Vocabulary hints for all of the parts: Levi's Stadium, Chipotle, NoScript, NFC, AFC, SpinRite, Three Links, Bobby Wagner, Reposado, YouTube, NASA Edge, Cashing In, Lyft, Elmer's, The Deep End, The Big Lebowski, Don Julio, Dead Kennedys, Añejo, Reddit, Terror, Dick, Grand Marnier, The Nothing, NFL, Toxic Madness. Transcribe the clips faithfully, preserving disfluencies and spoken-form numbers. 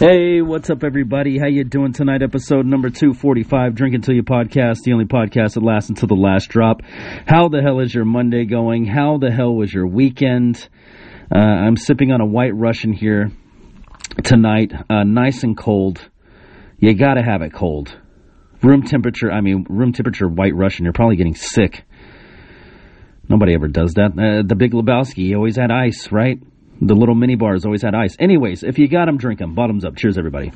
Hey, what's up, everybody? How you doing tonight? Episode number two forty-five, Drink Until You podcast, the only podcast that lasts until the last drop. How the hell is your Monday going? How the hell was your weekend? Uh, I'm sipping on a White Russian here tonight, uh, nice and cold. You gotta have it cold. Room temperature, I mean, room temperature White Russian, you're probably getting sick. Nobody ever does that. Uh, the Big Lebowski, he always had ice, right? The little mini bars always had ice. Anyways, if you got them, drink them. Bottoms up. Cheers, everybody.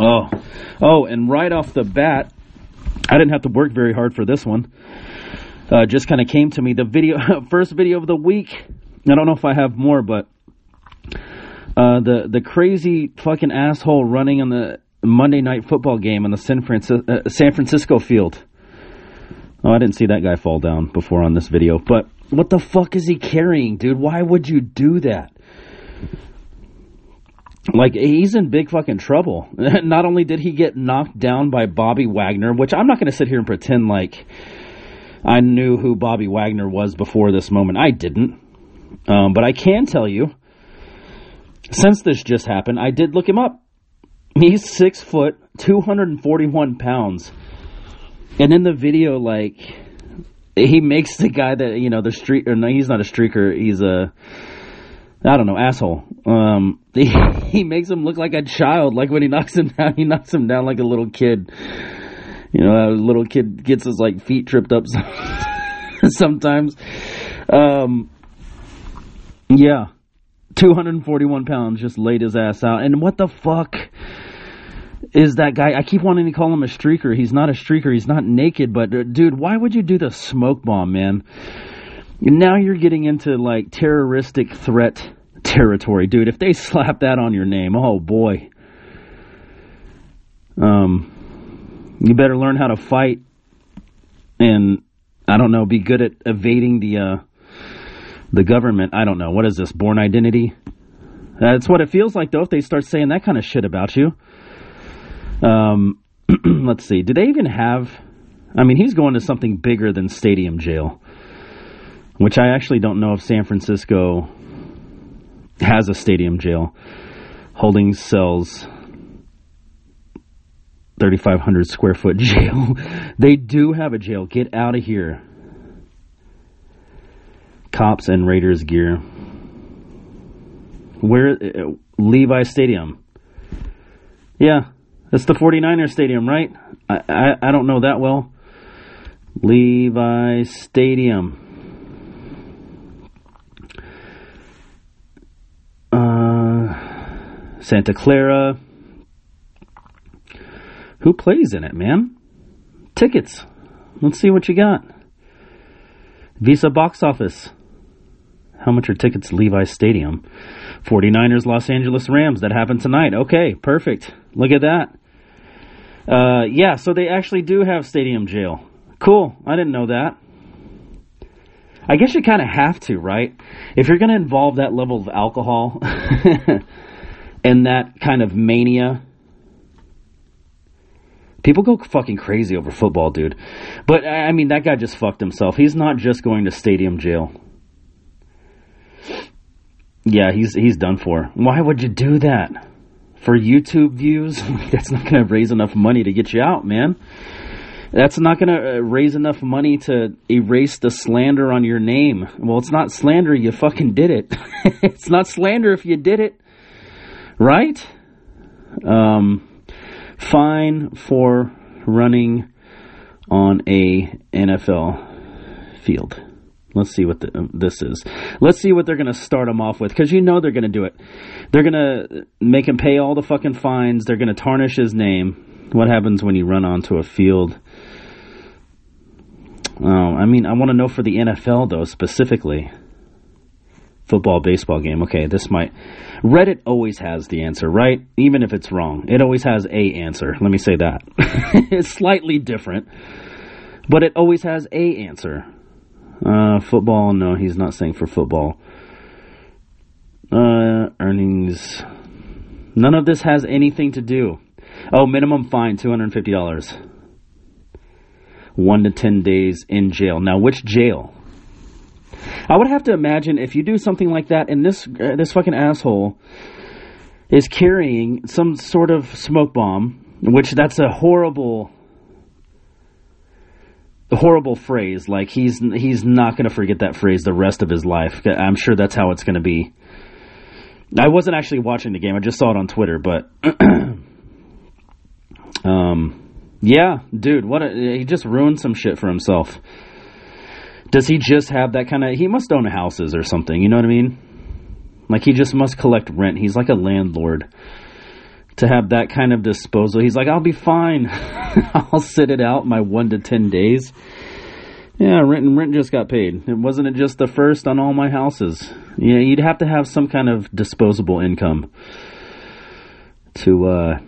Oh, oh, and right off the bat, I didn't have to work very hard for this one. Uh, just kind of came to me. The video, first video of the week. I don't know if I have more, but uh, the the crazy fucking asshole running on the Monday night football game on the San Francisco, uh, San Francisco field. Oh, I didn't see that guy fall down before on this video. But what the fuck is he carrying, dude? Why would you do that? Like, he's in big fucking trouble. Not only did he get knocked down by Bobby Wagner, which I'm not going to sit here and pretend like I knew who Bobby Wagner was before this moment. I didn't. Um, but I can tell you, since this just happened, I did look him up. He's six foot, two hundred forty-one pounds. And in the video, like, he makes the guy that, you know, the streak, or no, he's not a streaker, he's a, I don't know, asshole. Um, he, he makes him look like a child, like when he knocks him down, he knocks him down like a little kid. You know, a little kid gets his, like, feet tripped up sometimes. Um, yeah, two hundred forty-one pounds just laid his ass out, and what the fuck is that guy? I keep wanting to call him a streaker. He's not a streaker. He's not naked. But, dude, why would you do the smoke bomb, man? Now you're getting into, like, terroristic threat territory. Dude, if they slap that on your name, oh, boy. Um, you better learn how to fight and, I don't know, be good at evading the, uh, the government. I don't know. What is this, born identity? That's what it feels like, though, if they start saying that kind of shit about you. Um, let's see. Do they even have... I mean, he's going to something bigger than stadium jail, which I actually don't know if San Francisco has a stadium jail. Holding cells, thirty-five hundred square foot jail. They do have a jail. Get out of here. Cops and Raiders gear. Where? Uh, Levi's Stadium. Yeah. That's the forty-niners stadium, right? I, I I don't know that well. Levi's Stadium. Uh, Santa Clara. Who plays in it, man? Tickets. Let's see what you got. Visa box office. How much are tickets to Levi's Stadium? forty-niners, Los Angeles Rams. That happened tonight. Okay, perfect. Look at that. Uh, yeah, so they actually do have stadium jail. Cool. I didn't know that. I guess you kind of have to, right? If you're going to involve that level of alcohol and that kind of mania, people go fucking crazy over football, dude. But, I mean, that guy just fucked himself. He's not just going to stadium jail. Yeah, he's he's done for. Why would you do that? For YouTube views, that's not going to raise enough money to get you out, man. That's not going to raise enough money to erase the slander on your name. Well, it's not slander. You fucking did it. It's not slander if you did it. Right? Um, fine for running on a N F L field. Let's see what the, um, this is. Let's see what they're going to start him off with, because you know they're going to do it. They're going to make him pay all the fucking fines. They're going to tarnish his name. What happens when you run onto a field? Oh, I mean, I want to know for the N F L, though, specifically. Football, baseball game. Okay, this might... Reddit always has the answer, right? Even if it's wrong. It always has a answer. Let me say that. It's slightly different, but it always has a answer. Uh, football, no, he's not saying for football. Uh, earnings. None of this has anything to do. Oh, minimum fine, two hundred fifty dollars. One to ten days in jail. Now, which jail? I would have to imagine if you do something like that, and this uh, this fucking asshole is carrying some sort of smoke bomb, which that's a horrible, horrible phrase. Like he's he's not going to forget that phrase the rest of his life. I'm sure that's how it's going to be. I wasn't actually watching the game. I just saw it on Twitter, but um, yeah, dude, what a, he just ruined some shit for himself. Does he just have that kind of... He must own houses or something, you know what I mean? Like, he just must collect rent. He's like a landlord. To have that kind of disposal, he's like, I'll be fine. I'll sit it out my one to ten days. Yeah, rent and rent just got paid. It wasn't it just the first on all my houses? Yeah, you'd have to have some kind of disposable income to uh,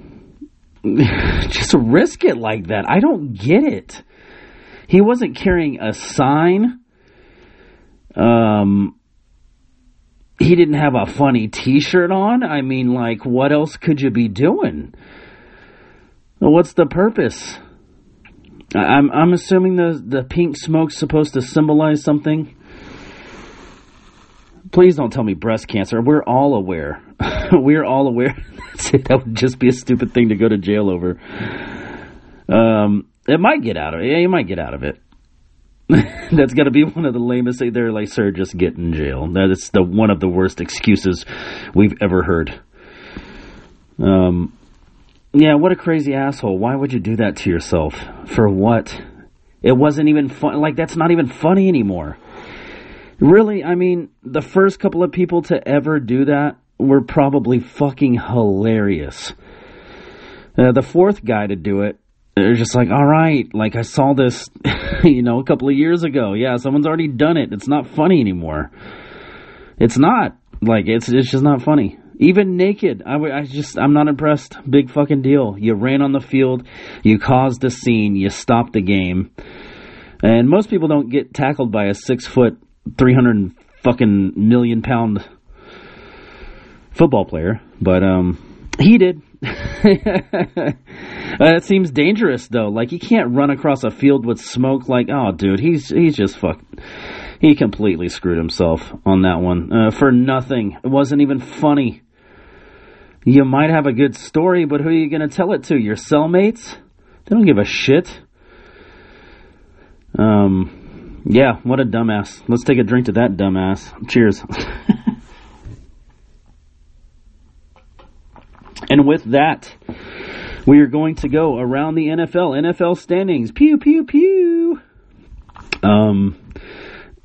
just risk it like that. I don't get it. He wasn't carrying a sign. Um, he didn't have a funny t-shirt on. I mean, like, what else could you be doing? What's the purpose? I'm I'm assuming the, the pink smoke's supposed to symbolize something. Please don't tell me breast cancer. We're all aware. We're all aware. That would just be a stupid thing to go to jail over. Um... It might get out of it. Yeah, you might get out of it. That's got to be one of the lamest. They're like, sir, just get in jail. That's the one of the worst excuses we've ever heard. Um, yeah, what a crazy asshole. Why would you do that to yourself? For what? It wasn't even fun. Like, that's not even funny anymore. Really, I mean, the first couple of people to ever do that were probably fucking hilarious. Uh, the fourth guy to do it, they're just like, all right, like I saw this, you know, a couple of years ago. Yeah, someone's already done it. It's not funny anymore. It's not. Like, it's it's just not funny. Even naked, I, I just, I'm not impressed. Big fucking deal. You ran on the field. You caused the scene. You stopped the game. And most people don't get tackled by a six-foot, three hundred fucking million pound football player. But um, he did. That uh, seems dangerous, though. Like, you can't run across a field with smoke. Like, oh, dude, he's he's just fucked. He completely screwed himself on that one. Uh, for nothing. It wasn't even funny. You might have a good story, but who are you going to tell it to? Your cellmates? They don't give a shit. Um, yeah, what a dumbass. Let's take a drink to that dumbass. Cheers. And with that, we are going to go around the N F L. N F L standings. Pew, pew, pew. Um,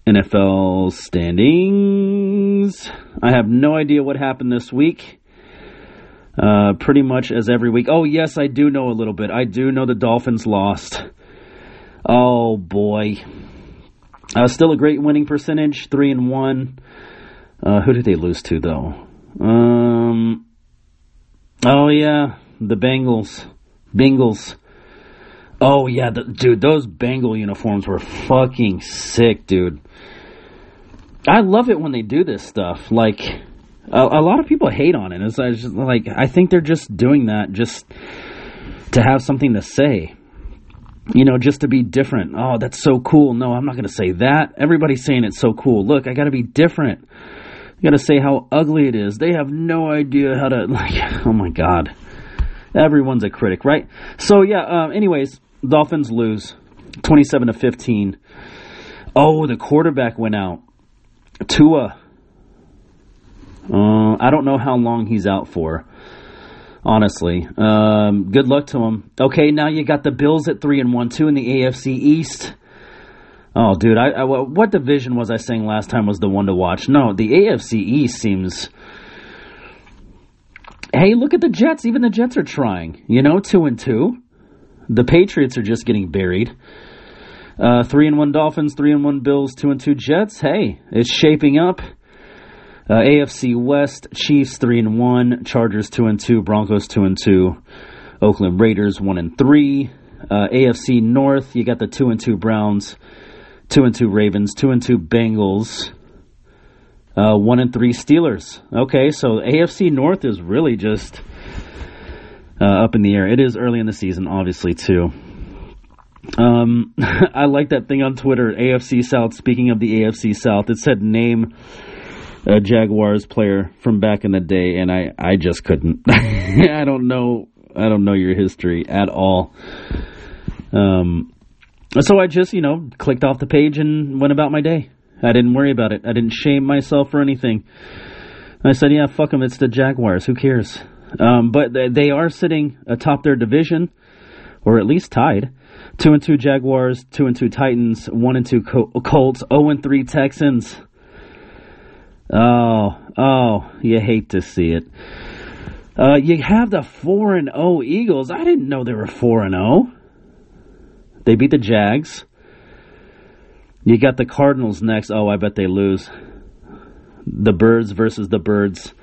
N F L standings. I have no idea what happened this week. Uh, pretty much as every week. Oh, yes, I do know a little bit. I do know the Dolphins lost. Oh, boy. Uh, still a great winning percentage. Three and one. Uh, who did they lose to, though? Um... Oh, yeah, the Bengals. Bengals. Oh, yeah, the, dude, those Bengal uniforms were fucking sick, dude. I love it when they do this stuff. Like, a, a lot of people hate on it. It's, it's just, like, I think they're just doing that just to have something to say. You know, just to be different. Oh, that's so cool. No, I'm not going to say that. Everybody's saying it's so cool. Look, I got to be different. You gotta say how ugly it is. They have no idea how to, like, oh my god. Everyone's a critic, right? So, yeah, uh, anyways, Dolphins lose twenty-seven to fifteen. Oh, the quarterback went out. Tua. Uh, I don't know how long he's out for, honestly. Um, good luck to him. Okay, now you got the Bills at three and one, two in the A F C East. Oh, dude, I, I, what division was I saying last time was the one to watch? No, the A F C East seems... Hey, look at the Jets. Even the Jets are trying. You know, two and two. The Patriots are just getting buried. Uh, three and one Dolphins, three and one Bills, two and two Jets. Hey, it's shaping up. Uh, A F C West, Chiefs, three and one. Chargers, two and two. Broncos, two and two. Oakland Raiders, one and three. Uh, A F C North, you got the two and two Browns. Two and two Ravens, two and two Bengals, uh, one and three Steelers. Okay, so A F C North is really just uh, up in the air. It is early in the season, obviously, too. Um, I like that thing on Twitter, A F C South. Speaking of the A F C South, it said name a Jaguars player from back in the day, and I, I just couldn't. I don't know. I don't know your history at all. Um, so I just, you know, clicked off the page and went about my day. I didn't worry about it. I didn't shame myself or anything. I said, yeah, fuck them. It's the Jaguars. Who cares? Um, but they are sitting atop their division, or at least tied. Two and two Jaguars, two and two Titans, one and two Col- Colts, zero and three Texans. Oh, oh, you hate to see it. Uh, you have the four and zero Eagles. I didn't know they were four and zero. They beat the Jags. You got the Cardinals next. Oh, I bet they lose. The Birds versus the Birds.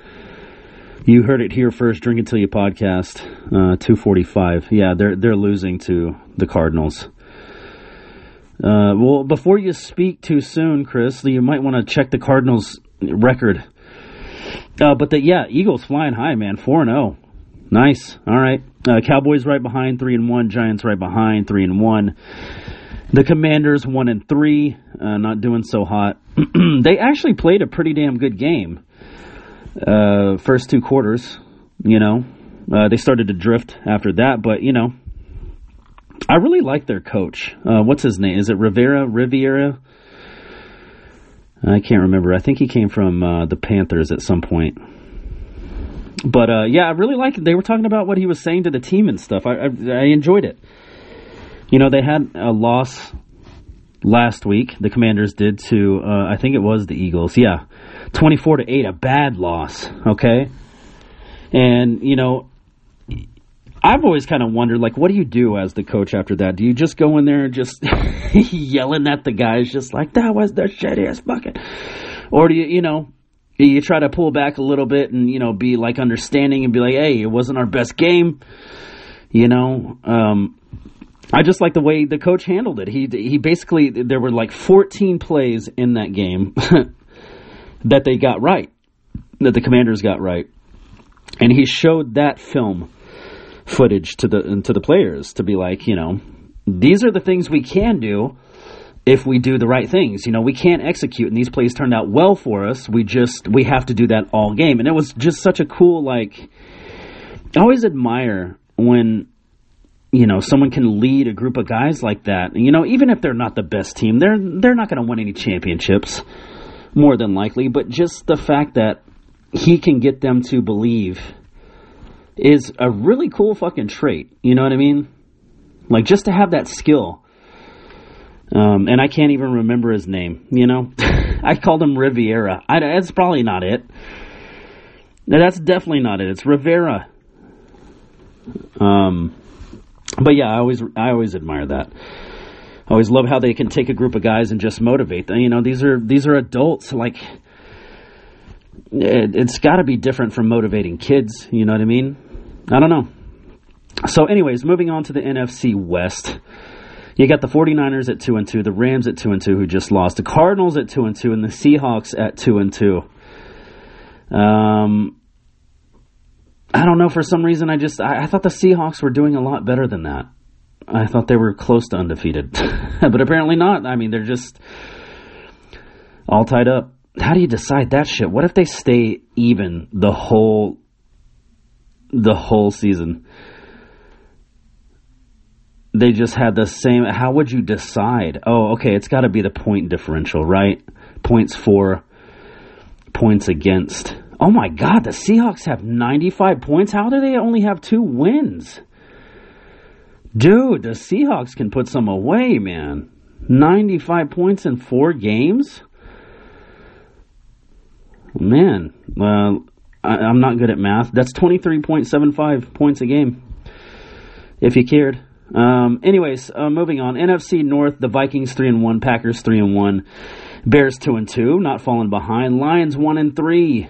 You heard it here first, Drink Until You podcast, uh, two forty-five. Yeah, they're they're losing to the Cardinals. Uh, well, before you speak too soon, Chris, you might want to check the Cardinals' record. Uh, but, the, yeah, Eagles flying high, man, four and oh. Nice. All right. Uh, Cowboys right behind, three and one. Giants right behind, three and one. The Commanders, one and three. Uh, not doing so hot. They actually played a pretty damn good game. Uh, first two quarters, you know, uh, they started to drift after that, but you know, I really like their coach. Uh, what's his name? Is it Rivera? Riviera? I can't remember. I think he came from uh, the Panthers at some point. But uh, yeah, I really like it. They were talking about what he was saying to the team and stuff. I, I, I enjoyed it. You know, they had a loss last week. The Commanders did to, uh, I think it was the Eagles. Yeah. twenty-four to eight, a bad loss, okay? And, you know, I've always kind of wondered, like, what do you do as the coach after that? Do you just go in there and just yelling at the guys just like, that was the shittiest fucking... Or do you, you know, you try to pull back a little bit and, you know, be, like, understanding and be like, hey, it wasn't our best game, you know? Um, I just like the way the coach handled it. He, he basically, there were, like, fourteen plays in that game that they got right, that the Commanders got right. And he showed that film footage to the to the players to be like, you know, these are the things we can do if we do the right things. You know, we can't execute, and these plays turned out well for us. We just, we have to do that all game. And it was just such a cool, like, I always admire when, you know, someone can lead a group of guys like that. And, you know, even if they're not the best team, they're they're not going to win any championships, more than likely, but just the fact that he can get them to believe is a really cool fucking trait. You know what I mean? Like, just to have that skill. Um, and I can't even remember his name, you know? I called him Riviera. I, that's probably not it. No, that's definitely not it. It's Rivera. Um, but yeah, I always, I always admire that. I always love how they can take a group of guys and just motivate them. You know, these are these are adults. Like, it, it's got to be different from motivating kids. You know what I mean? I don't know. So anyways, moving on to the N F C West. You got the 49ers at two and two, the Rams at two and two, who just lost, the Cardinals at two and two, and the Seahawks at two and two. Um, I don't know. For some reason, I just I, I thought the Seahawks were doing a lot better than that. I thought they were close to undefeated, but apparently not. I mean, they're just all tied up. How do you decide that shit? What if they stay even the whole, the whole season? They just had the same. How would you decide? Oh, okay. It's got to be the point differential, right? Points for, points against. Oh my God. The Seahawks have ninety-five points. How do they only have two wins? Dude, the Seahawks can put some away, man. ninety-five points in four games? Man, well, uh, I'm not good at math. That's twenty-three point seven five points a game, if you cared. Um, anyways, uh, moving on. N F C North, the Vikings three and one, Packers three and one, Bears two and two, not falling behind. Lions one and three.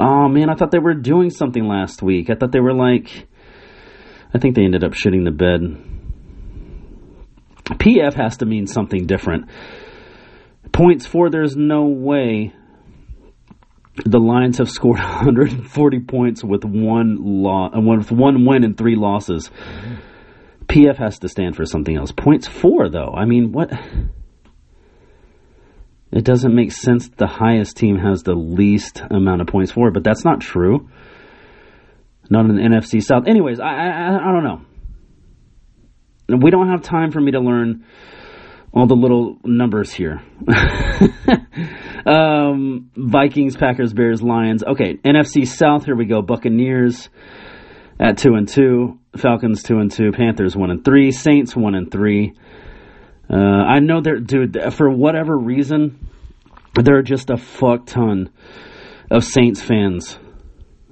Oh, man, I thought they were doing something last week. I thought they were like... I think they ended up shitting the bed. P F has to mean something different. Points for, there's no way. The Lions have scored one hundred forty points with one, lo- with one win and three losses. P F has to stand for something else. Points four, though. I mean, what? It doesn't make sense the highest team has the least amount of points for, but that's not true. Not in the N F C South. Anyways, I, I I don't know. We don't have time for me to learn all the little numbers here. um, Vikings, Packers, Bears, Lions. Okay, N F C South. Here we go. Buccaneers at two and two. Falcons two and two. Panthers one and three. Saints one and three. Uh, I know they're, dude. For whatever reason, there are just a fuck ton of Saints fans.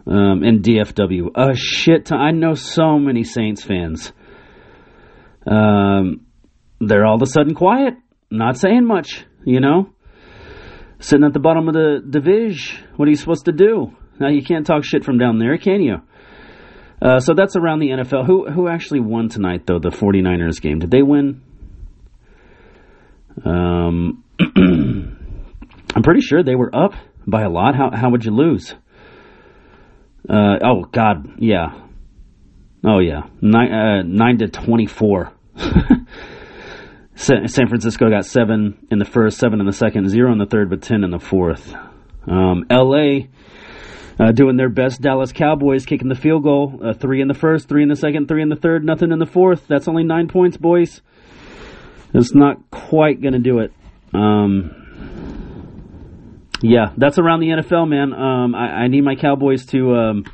Um, and D F W. A shit ton. I know so many Saints fans. Um, they're all of a sudden quiet. Not saying much, you know. Sitting at the bottom of the division. What are you supposed to do? Now, you can't talk shit from down there, can you? Uh, so that's around the N F L. Who who actually won tonight, though, the forty-niners game? Did they win? Um, I'm pretty sure they were up by a lot. How how would you lose? Uh, oh, God, yeah. Oh, yeah. Nine, uh, nine to twenty-four. San Francisco got seven in the first, seven in the second, zero in the third, but ten in the fourth. Um, L A uh, doing their best. Dallas Cowboys kicking the field goal. Uh, three in the first, three in the second, three in the third, nothing in the fourth. That's only nine points, boys. It's not quite going to do it. Um... Yeah, that's around the N F L, man. Um, I, I need my Cowboys to... Um,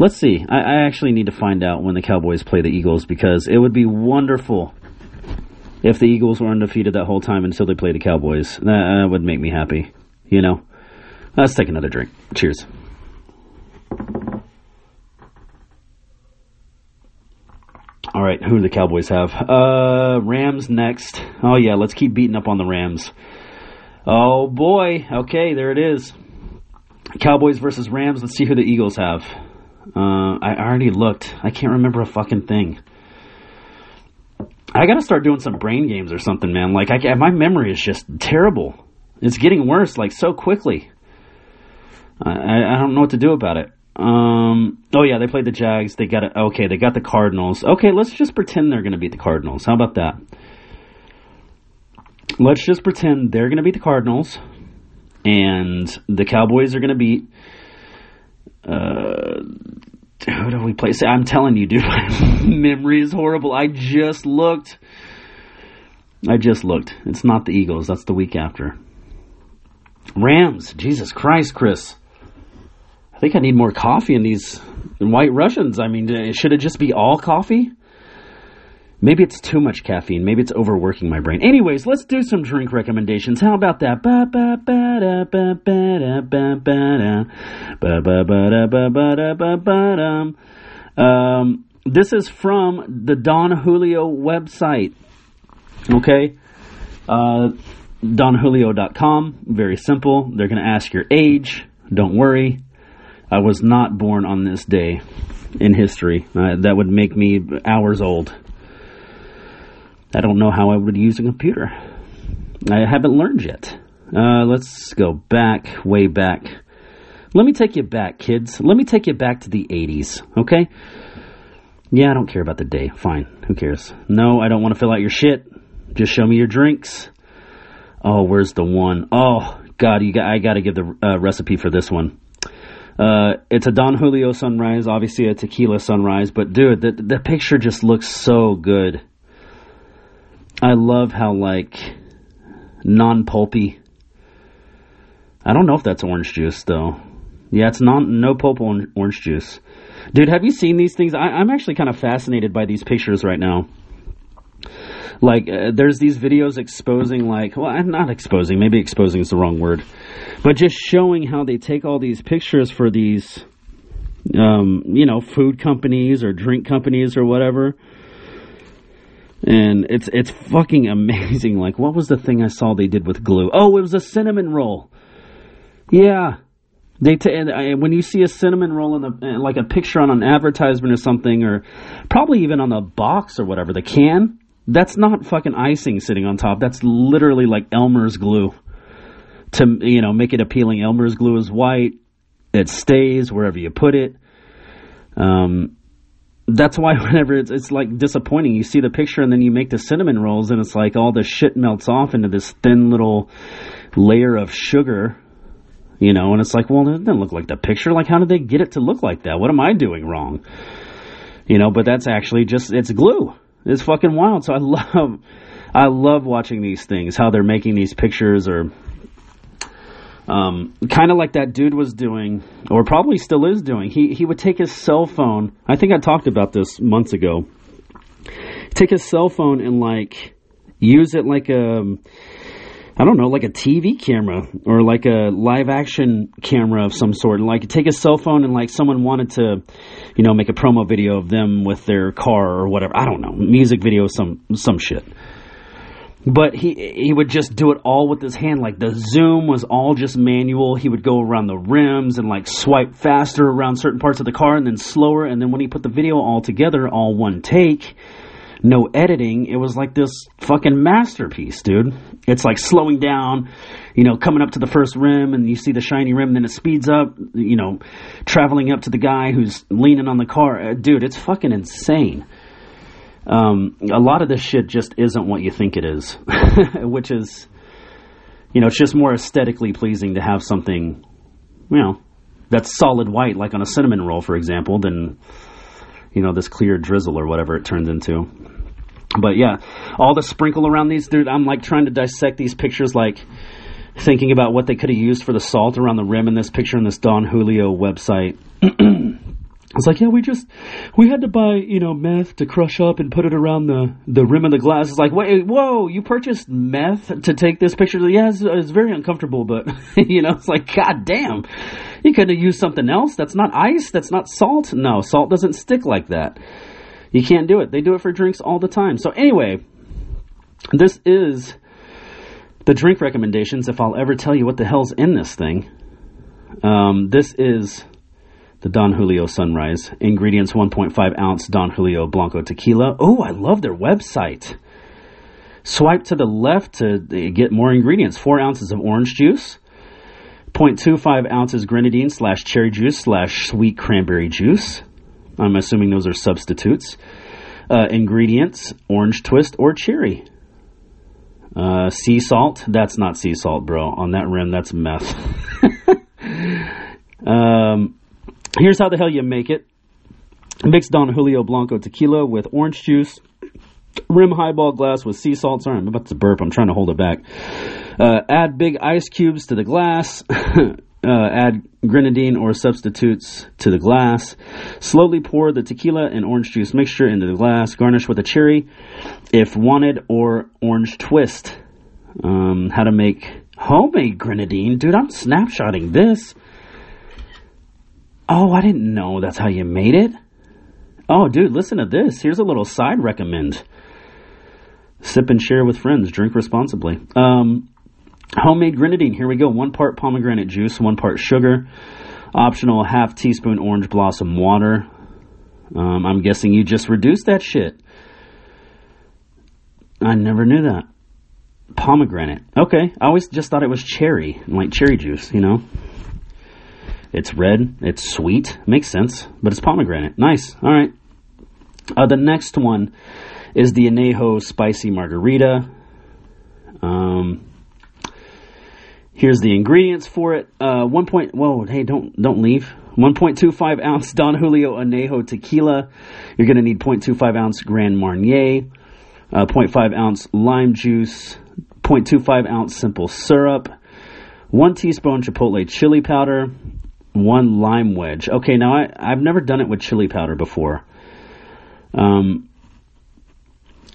let's see. I, I actually need to find out when the Cowboys play the Eagles, because it would be wonderful if the Eagles were undefeated that whole time until they play the Cowboys. That, that would make me happy, you know? Let's take another drink. Cheers. All right, who do the Cowboys have? Uh, Rams next. Oh, yeah, let's keep beating up on the Rams. Oh, boy. Okay, there it is. Cowboys versus Rams. Let's see who the Eagles have. Uh, I already looked. I can't remember a fucking thing. I got to start doing some brain games or something, man. Like, I, my memory is just terrible. It's getting worse, like, so quickly. I, I don't know what to do about it. Um, oh, yeah, they played the Jags. They got it. Okay, they got the Cardinals. Okay, let's just pretend they're going to beat the Cardinals. How about that? Let's just pretend they're going to beat the Cardinals, and the Cowboys are going to beat. Uh, who do we play? See, I'm telling you, dude, my memory is horrible. I just looked. I just looked. It's not the Eagles. That's the week after. Rams. Jesus Christ, Chris. I think I need more coffee in these White Russians. I mean, should it just be all coffee? Maybe it's too much caffeine. Maybe it's overworking my brain. Anyways, let's do some drink recommendations. How about that? Um, this is from the Don Julio website. Okay? Uh, Don Julio dot com. Very simple. They're going to ask your age. Don't worry. I was not born on this day in history. Uh, that would make me hours old. I don't know how I would use a computer. I haven't learned yet. Uh, let's go back, way back. Let me take you back, kids. Let me take you back to the eighties, okay? Yeah, I don't care about the day. Fine, who cares? No, I don't want to fill out your shit. Just show me your drinks. Oh, where's the one? Oh, God, you got, I got to give the uh, recipe for this one. Uh, it's a Don Julio sunrise, obviously a tequila sunrise, but, dude, the, the picture just looks so good. I love how, like, non-pulpy. I don't know if that's orange juice, though. Yeah, it's non no pulp on orange juice. Dude, have you seen these things? I, I'm actually kind of fascinated by these pictures right now. Like, uh, there's these videos exposing, like... Well, I'm not exposing. Maybe exposing is the wrong word. But just showing how they take all these pictures for these, um, you know, food companies or drink companies or whatever. And it's it's fucking amazing. Like, what was the thing I saw they did with glue? Oh, it was a cinnamon roll. Yeah, they t- and I, when you see a cinnamon roll in the like a picture on an advertisement or something, or probably even on the box or whatever, the can. That's not fucking icing sitting on top. That's literally like Elmer's glue. To you know, make it appealing. Elmer's glue is white. It stays wherever you put it. Um. that's why whenever it's, it's like disappointing, you see the picture and then you make the cinnamon rolls and it's like all the shit melts off into this thin little layer of sugar, you know, and it's like, well, it didn't look like the picture. Like, how did they get it to look like that? What am I doing wrong? You know, but that's actually just, it's glue. It's fucking wild. So I love, I love watching these things, how they're making these pictures, or um, kind of like that dude was doing, or probably still is doing. He he would take his cell phone. I think I talked about this months ago. Take his cell phone and like use it like a, I don't know, like a T V camera or like a live action camera of some sort. Like take his cell phone and like someone wanted to, you know, make a promo video of them with their car or whatever. I don't know, music video, some some shit. But he he would just do it all with his hand. Like the zoom was all just manual. He would go around the rims and like swipe faster around certain parts of the car and then slower. And then when he put the video all together, all one take, no editing, it was like this fucking masterpiece, dude. It's like slowing down, you know, coming up to the first rim and you see the shiny rim, then it speeds up, you know, traveling up to the guy who's leaning on the car. Dude, it's fucking insane. Um, a lot of this shit just isn't what you think it is, which is, you know, it's just more aesthetically pleasing to have something, you know, that's solid white, like on a cinnamon roll, for example, than, you know, this clear drizzle or whatever it turns into. But yeah, all the sprinkle around these, dude, I'm like trying to dissect these pictures, like thinking about what they could have used for the salt around the rim in this picture in this Don Julio website. It's like, yeah, we just, we had to buy, you know, meth to crush up and put it around the, the rim of the glass. It's like, wait, whoa, you purchased meth to take this picture? Yeah, it's, it's very uncomfortable, but, you know, it's like, god damn, you could have used something else. That's not ice. That's not salt. No, salt doesn't stick like that. You can't do it. They do it for drinks all the time. So anyway, this is the drink recommendations, if I'll ever tell you what the hell's in this thing. Um, this is the Don Julio Sunrise. Ingredients, one point five ounce Don Julio Blanco tequila. Oh, I love their website. Swipe to the left to get more ingredients. Four ounces of orange juice. zero point two five ounces grenadine slash cherry juice slash sweet cranberry juice. I'm assuming those are substitutes. Uh, ingredients, orange twist or cherry. Uh, sea salt. That's not sea salt, bro. On that rim, that's meth. um... Here's how the hell you make it. Mix Don Julio Blanco tequila with orange juice. Rim highball glass with sea salt. Sorry, I'm about to burp. I'm trying to hold it back. Uh, add big ice cubes to the glass. uh, add grenadine or substitutes to the glass. Slowly pour the tequila and orange juice mixture into the glass. Garnish with a cherry if wanted or orange twist. Um, how to make homemade grenadine. Dude, I'm snapshotting this. Oh, I didn't know that's how you made it. Oh, dude, listen to this. Here's a little side recommend. Sip and share with friends. Drink responsibly. Um, homemade grenadine. Here we go. One part pomegranate juice, one part sugar. Optional half teaspoon orange blossom water. Um, I'm guessing you just reduced that shit. I never knew that. Pomegranate. Okay. I always just thought it was cherry, like cherry juice, you know. It's red. It's sweet. Makes sense. But it's pomegranate. Nice. All right. Uh, the next one is the Añejo Spicy Margarita. Um, here's the ingredients for it. Uh, one point. Whoa. Hey, don't don't leave. one point two five ounce Don Julio Añejo Tequila. You're going to need zero point two five ounce Grand Marnier. Uh, zero point five ounce lime juice. zero point two five ounce simple syrup. One teaspoon chipotle chili powder. One lime wedge. Okay, now I, I've never done it with chili powder before. Um,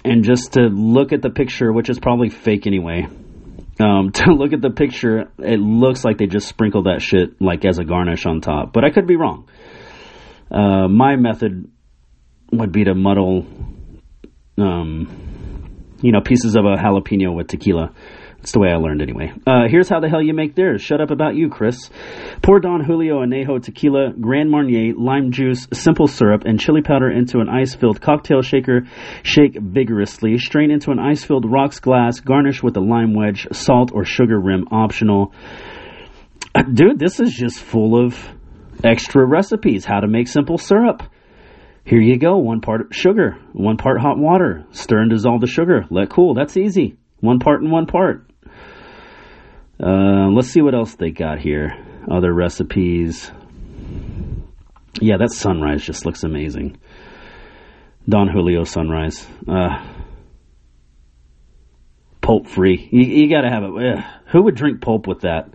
and just to look at the picture, which is probably fake anyway, um, to look at the picture, it looks like they just sprinkle that shit like as a garnish on top. But I could be wrong. Uh, my method would be to muddle, um, you know, pieces of a jalapeno with tequila. That's the way I learned anyway. Uh, here's how the hell you make theirs. Shut up about you, Chris. Pour Don Julio Añejo Tequila, Grand Marnier, lime juice, simple syrup, and chili powder into an ice-filled cocktail shaker. Shake vigorously. Strain into an ice-filled rocks glass. Garnish with a lime wedge, salt or sugar rim optional. Dude, this is just full of extra recipes. How to make simple syrup. Here you go. One part sugar, one part hot water. Stir and dissolve the sugar. Let cool. That's easy. One part and one part. Uh, let's see what else they got here. Other recipes. Yeah, that sunrise just looks amazing. Don Julio sunrise. Uh, pulp free. You, you got to have it. Ugh. Who would drink pulp with that?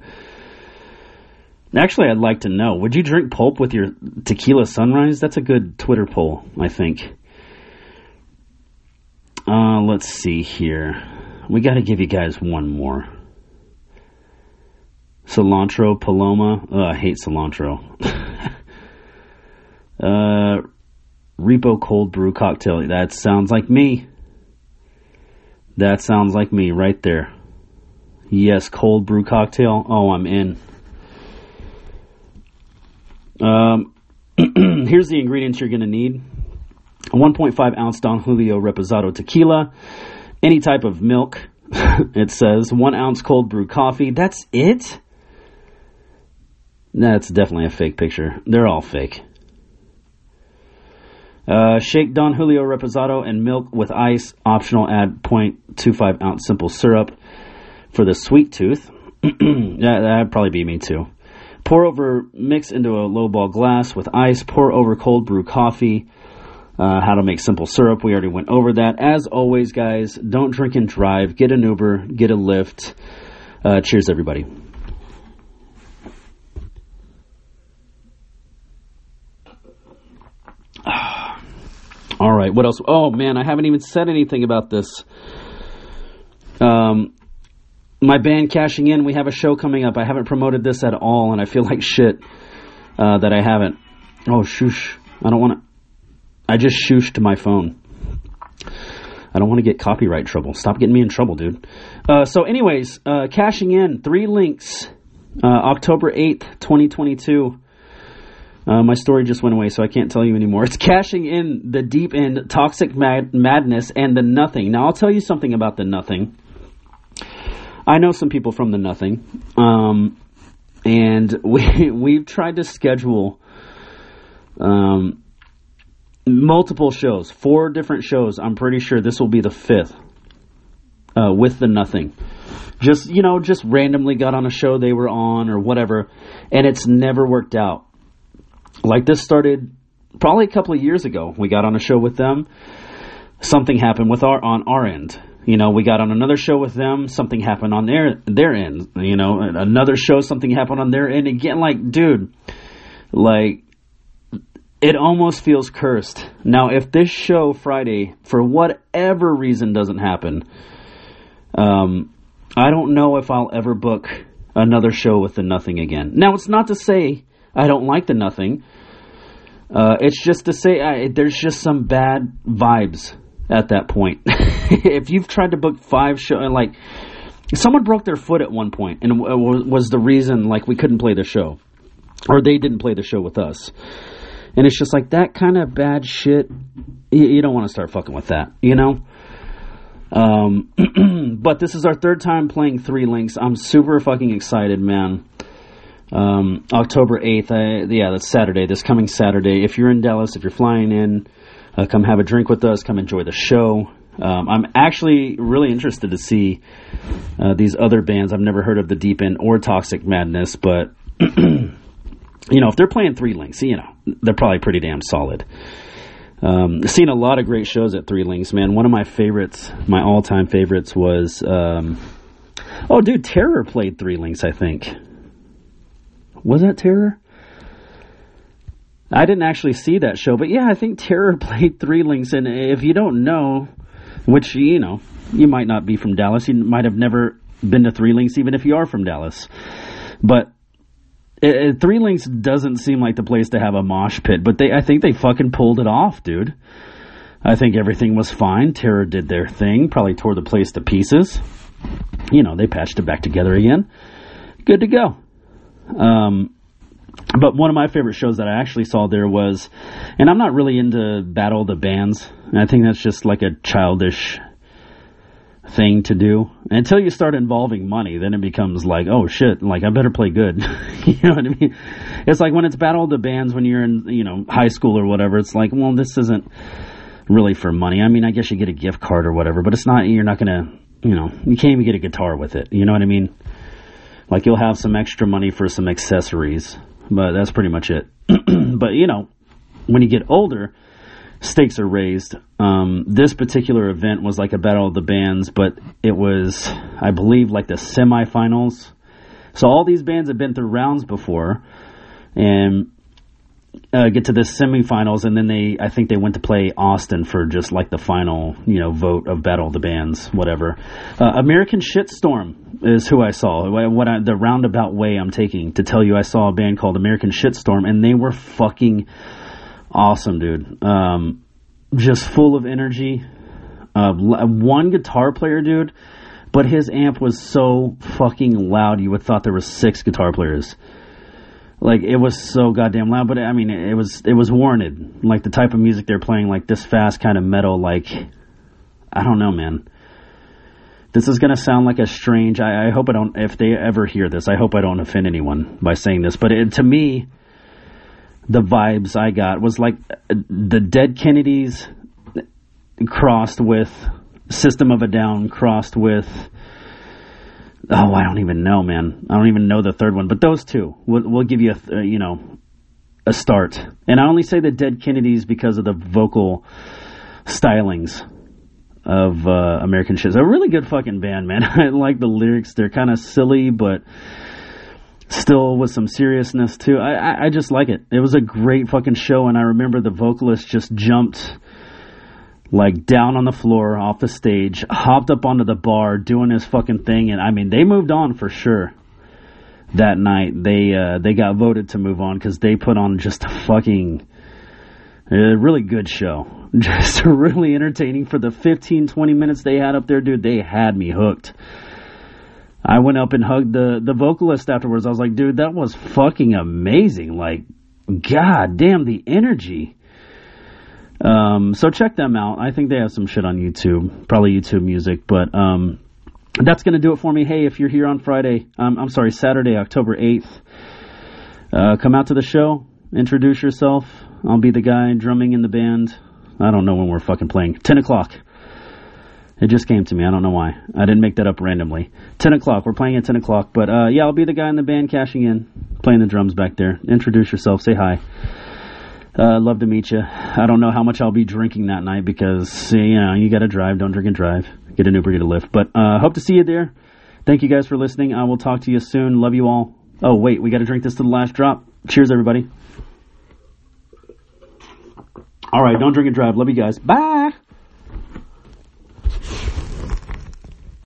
Actually, I'd like to know. Would you drink pulp with your tequila sunrise? That's a good Twitter poll, I think. Uh, let's see here. We got to give you guys one more. Cilantro, Paloma. Oh, I hate cilantro. uh, Repo cold brew cocktail. That sounds like me. That sounds like me right there. Yes, cold brew cocktail. Oh, I'm in. Um, here's the ingredients you're going to need. A one point five ounce Don Julio Reposado tequila. Any type of milk, it says. One ounce cold brew coffee. That's it? That's definitely a fake picture. They're all fake. Uh, shake Don Julio Reposado and milk with ice. Optional, add point two five ounce simple syrup for the sweet tooth. that, that'd probably be me too. Pour over, mix into a lowball glass with ice. Pour over cold brew coffee. Uh, how to make simple syrup. We already went over that. As always, guys, don't drink and drive. Get an Uber. Get a Lyft. Uh, cheers, everybody. All right, what else? Oh, man, I haven't even said anything about this. Um... My band, Cashing In, we have a show coming up. I haven't promoted this at all, and I feel like shit uh, that I haven't. Oh, shoosh. I don't want to. I just shooshed my phone. I don't want to get copyright trouble. Stop getting me in trouble, dude. Uh, so anyways, uh, Cashing In, Three Links, uh, October eighth, twenty twenty-two. Uh, my story just went away, so I can't tell you anymore. It's Cashing In, The Deep End, Toxic Mad- Madness, and The Nothing. Now, I'll tell you something about The Nothing. I know some people from The Nothing, um, and we, we've tried to schedule um, multiple shows, four different shows. I'm pretty sure this will be the fifth uh, with The Nothing. Just, you know, just randomly got on a show they were on or whatever, and it's never worked out. Like, this started probably a couple of years ago. We got on a show with them. Something happened with our on our end. You know, we got on another show with them. Something happened on their their end. You know, another show, something happened on their end. Again, like, dude, like, it almost feels cursed. Now, if this show Friday, for whatever reason, doesn't happen, um, I don't know if I'll ever book another show with The Nothing again. Now, it's not to say I don't like The Nothing. Uh, it's just to say I, there's just some bad vibes at that point. If you've tried to book five shows, and like, someone broke their foot at one point, and w- was the reason, like, we couldn't play the show, or they didn't play the show with us, and it's just like, that kind of bad shit, you, you don't want to start fucking with that, you know. Um, but this is our third time playing Three Links. I'm super fucking excited, man. Um, October eighth, I, yeah, that's Saturday, this coming Saturday. If you're in Dallas, if you're flying in, Uh, come have a drink with us. Come enjoy the show. Um, I'm actually really interested to see uh, these other bands. I've never heard of The Deep End or Toxic Madness, but, you know, if they're playing Three Links, you know, they're probably pretty damn solid. Um, seen a lot of great shows at Three Links, man. One of my favorites, my all-time favorites was, um, oh, dude, Terror played Three Links, I think. Was that Terror? I didn't actually see that show, but yeah, I think Terror played Three Links, and if you don't know, which, you know, you might not be from Dallas, you might have never been to Three Links, even if you are from Dallas, but uh, Three Links doesn't seem like the place to have a mosh pit, but they, I think they fucking pulled it off, dude. I think everything was fine. Terror did their thing, probably tore the place to pieces. You know, they patched it back together again. Good to go. Um... But one of my favorite shows that I actually saw there was, and I'm not really into Battle of the Bands, and I think that's just like a childish thing to do until you start involving money. Then it becomes like, oh shit, like I better play good. You know what I mean? It's like when it's Battle of the Bands when you're in, you know, high school or whatever. It's like, well, this isn't really for money. I mean, I guess you get a gift card or whatever, but it's not, you're not gonna, you know, you can't even get a guitar with it. You know what I mean? Like, you'll have some extra money for some accessories, but that's pretty much it. But, you know, when you get older, stakes are raised. Um, this particular event was like a Battle of the Bands, but it was, I believe, like the semifinals. So all these bands have been through rounds before and uh, get to the semifinals, and then they, I think they went to play Austin for just like the final, you know, vote of Battle of the Bands, whatever. Uh, American Shitstorm is who I saw. What I, the roundabout way I'm taking to tell you, I saw a band called American Shitstorm, and they were fucking awesome, dude. Um, just full of energy. Uh, one guitar player, dude, but his amp was so fucking loud you would have thought there were six guitar players. Like, it was so goddamn loud, but I mean, it was it was warranted. Like, the type of music they're playing, like this fast kind of metal, like, I don't know, man. This is gonna sound like a strange. I, I hope I don't. If they ever hear this, I hope I don't offend anyone by saying this. But it, to me, the vibes I got was like the Dead Kennedys crossed with System of a Down crossed with, oh, I don't even know, man. I don't even know the third one, but those two will, will give you a, you know, a start. And I only say the Dead Kennedys because of the vocal stylings of uh, American Shits. A really good fucking band, man. I like the lyrics. They're kind of silly, but still with some seriousness too. I, I I just like it. It was a great fucking show, and I remember the vocalist just jumped, like, down on the floor, off the stage, hopped up onto the bar, doing his fucking thing, and I mean, they moved on for sure that night. They uh, they got voted to move on because they put on just a fucking uh, really good show. Just really entertaining for the fifteen, twenty minutes they had up there, dude. They had me hooked. I went up and hugged the, the vocalist afterwards. I was like, dude, that was fucking amazing. Like, god damn, the energy. Um, so check them out. I think they have some shit on YouTube, probably YouTube Music, but, um, that's going to do it for me. Hey, if you're here on Friday, um, I'm sorry, Saturday, October eighth, uh, come out to the show, introduce yourself. I'll be the guy drumming in the band. I don't know when we're fucking playing. ten o'clock. It just came to me. I don't know why. I didn't make that up randomly. ten o'clock. We're playing at ten o'clock, but, uh, yeah, I'll be the guy in the band cashing in, playing the drums back there. Introduce yourself. Say hi. Uh, love to meet you. I don't know how much I'll be drinking that night because, you know, you got to drive. Don't drink and drive. Get an Uber, get a Lyft. But uh, hope to see you there. Thank you guys for listening. I will talk to you soon. Love you all. Oh, wait. We got to drink this to the last drop. Cheers, everybody. All right. Don't drink and drive. Love you guys. Bye.